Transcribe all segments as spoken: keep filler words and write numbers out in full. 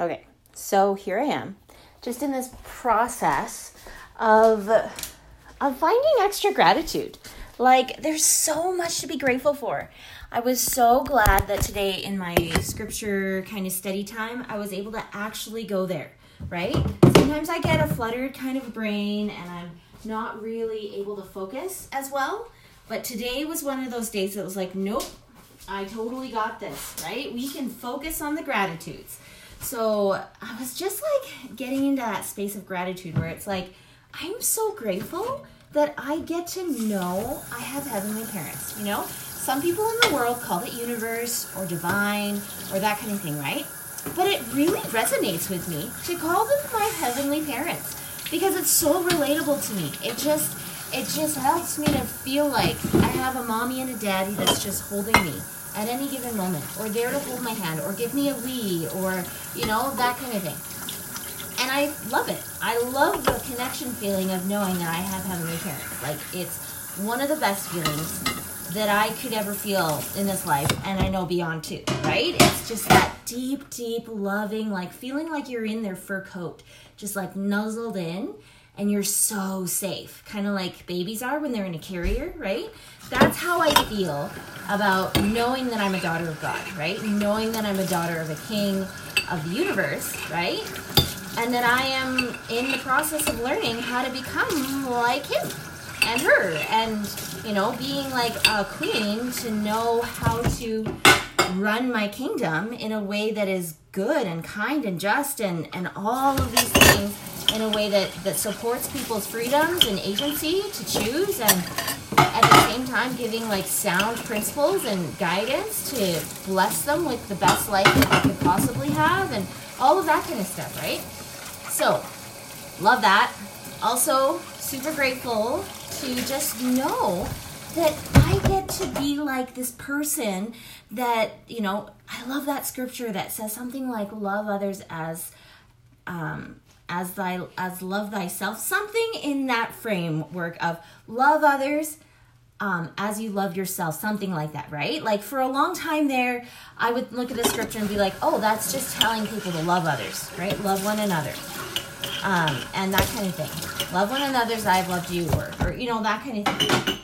Okay, so here I am, just in this process of, of finding extra gratitude. Like, there's so much to be grateful for. I was so glad that today in my scripture kind of study time, I was able to actually go there, right? Sometimes I get a fluttered kind of brain and I'm not really able to focus as well. But today was one of those days that was like, nope, I totally got this, right? We can focus on the gratitudes. So I was just like getting into that space of gratitude where it's like, I'm so grateful that I get to know I have heavenly parents, you know? Some people in the world call it universe or divine or that kind of thing, right? But it really resonates with me to call them my heavenly parents because it's so relatable to me. It just, it just helps me to feel like I have a mommy and a daddy that's just holding me at any given moment, or there to hold my hand, or give me a wee, or, you know, that kind of thing. And I love it. I love the connection feeling of knowing that I have heavenly parents. Like, it's one of the best feelings that I could ever feel in this life, and I know beyond too, right? It's just that deep, deep loving, like feeling like you're in their fur coat, just like nuzzled in, and you're so safe, kind of like babies are when they're in a carrier, right? That's how I feel about knowing that I'm a daughter of God, right? Knowing that I'm a daughter of a king of the universe, right? And that I am in the process of learning how to become like him and her. And, you know, being like a queen to know how to run my kingdom in a way that is good and kind and just and, and all of these things in a way that, that supports people's freedoms and agency to choose, and at the same time giving like sound principles and guidance to bless them with the best life that they could possibly have and all of that kind of stuff, right? So, love that. Also, super grateful to just know that I get to be like this person that, you know, I love that scripture that says something like, love others as, um, as thy, as love thyself, something in that framework of love others um, as you love yourself, something like that, right? Like for a long time there, I would look at the scripture and be like, oh, that's just telling people to love others, right? Love one another. Um, and that kind of thing. Love one another as I've loved you, or, or, you know, that kind of thing.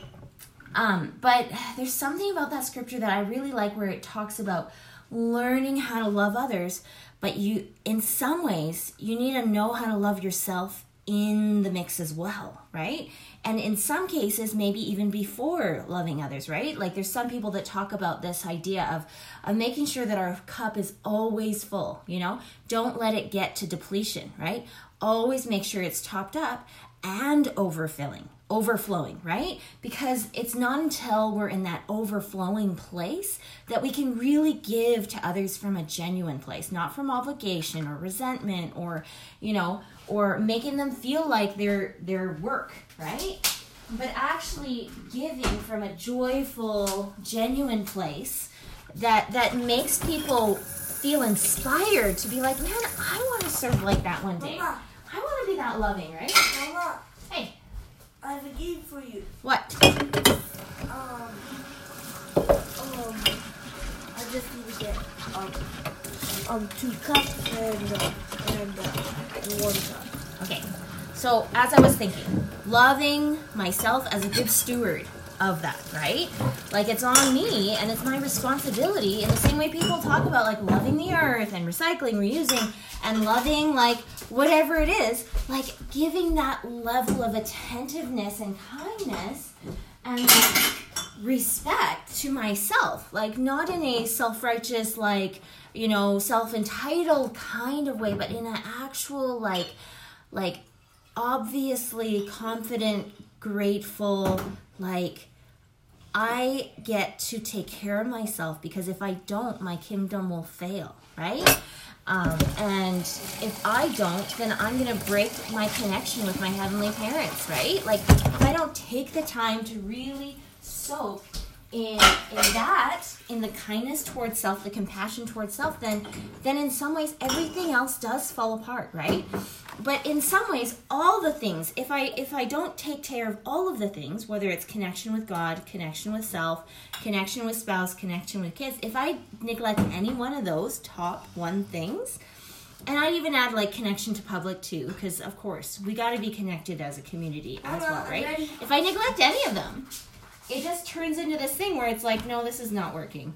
Um, but there's something about that scripture that I really like where it talks about learning how to love others, but you, in some ways, you need to know how to love yourself in the mix as well, right? And in some cases, maybe even before loving others, right? Like there's some people that talk about this idea of, of making sure that our cup is always full, you know? Don't let it get to depletion, right? Always make sure it's topped up and overfilling, overflowing, right? Because it's not until we're in that overflowing place that we can really give to others from a genuine place, not from obligation or resentment or, you know, or making them feel like they're their work, right? But actually giving from a joyful, genuine place that that makes people feel inspired to be like, man, I want to serve like that one day. Mama. I want to be that loving, right? Mama. Hey. I have a game for you. What? Um, um, I just need to get, um, um, two cups and, uh, and, uh, one cup. Okay, so as I was thinking, loving myself as a good steward of that, right? Like it's on me and it's my responsibility in the same way people talk about like loving the earth and recycling, reusing, and loving like whatever it is, like giving that level of attentiveness and kindness and like, respect to myself, like not in a self-righteous, like, you know, self-entitled kind of way, but in an actual like, like obviously confident, grateful, like I get to take care of myself because if I don't, my kingdom will fail, right? Um, and if I don't, then I'm going to break my connection with my heavenly parents, right? Like if I don't take the time to really soak in, in that, in the kindness towards self, the compassion towards self, then, then in some ways everything else does fall apart, right? But in some ways, all the things, if I if I don't take care of all of the things, whether it's connection with God, connection with self, connection with spouse, connection with kids, if I neglect any one of those top one things, And I even add like connection to public too, because of course we got to be connected as a community as well, right? If I neglect any of them, it just turns into this thing where it's like, no, this is not working.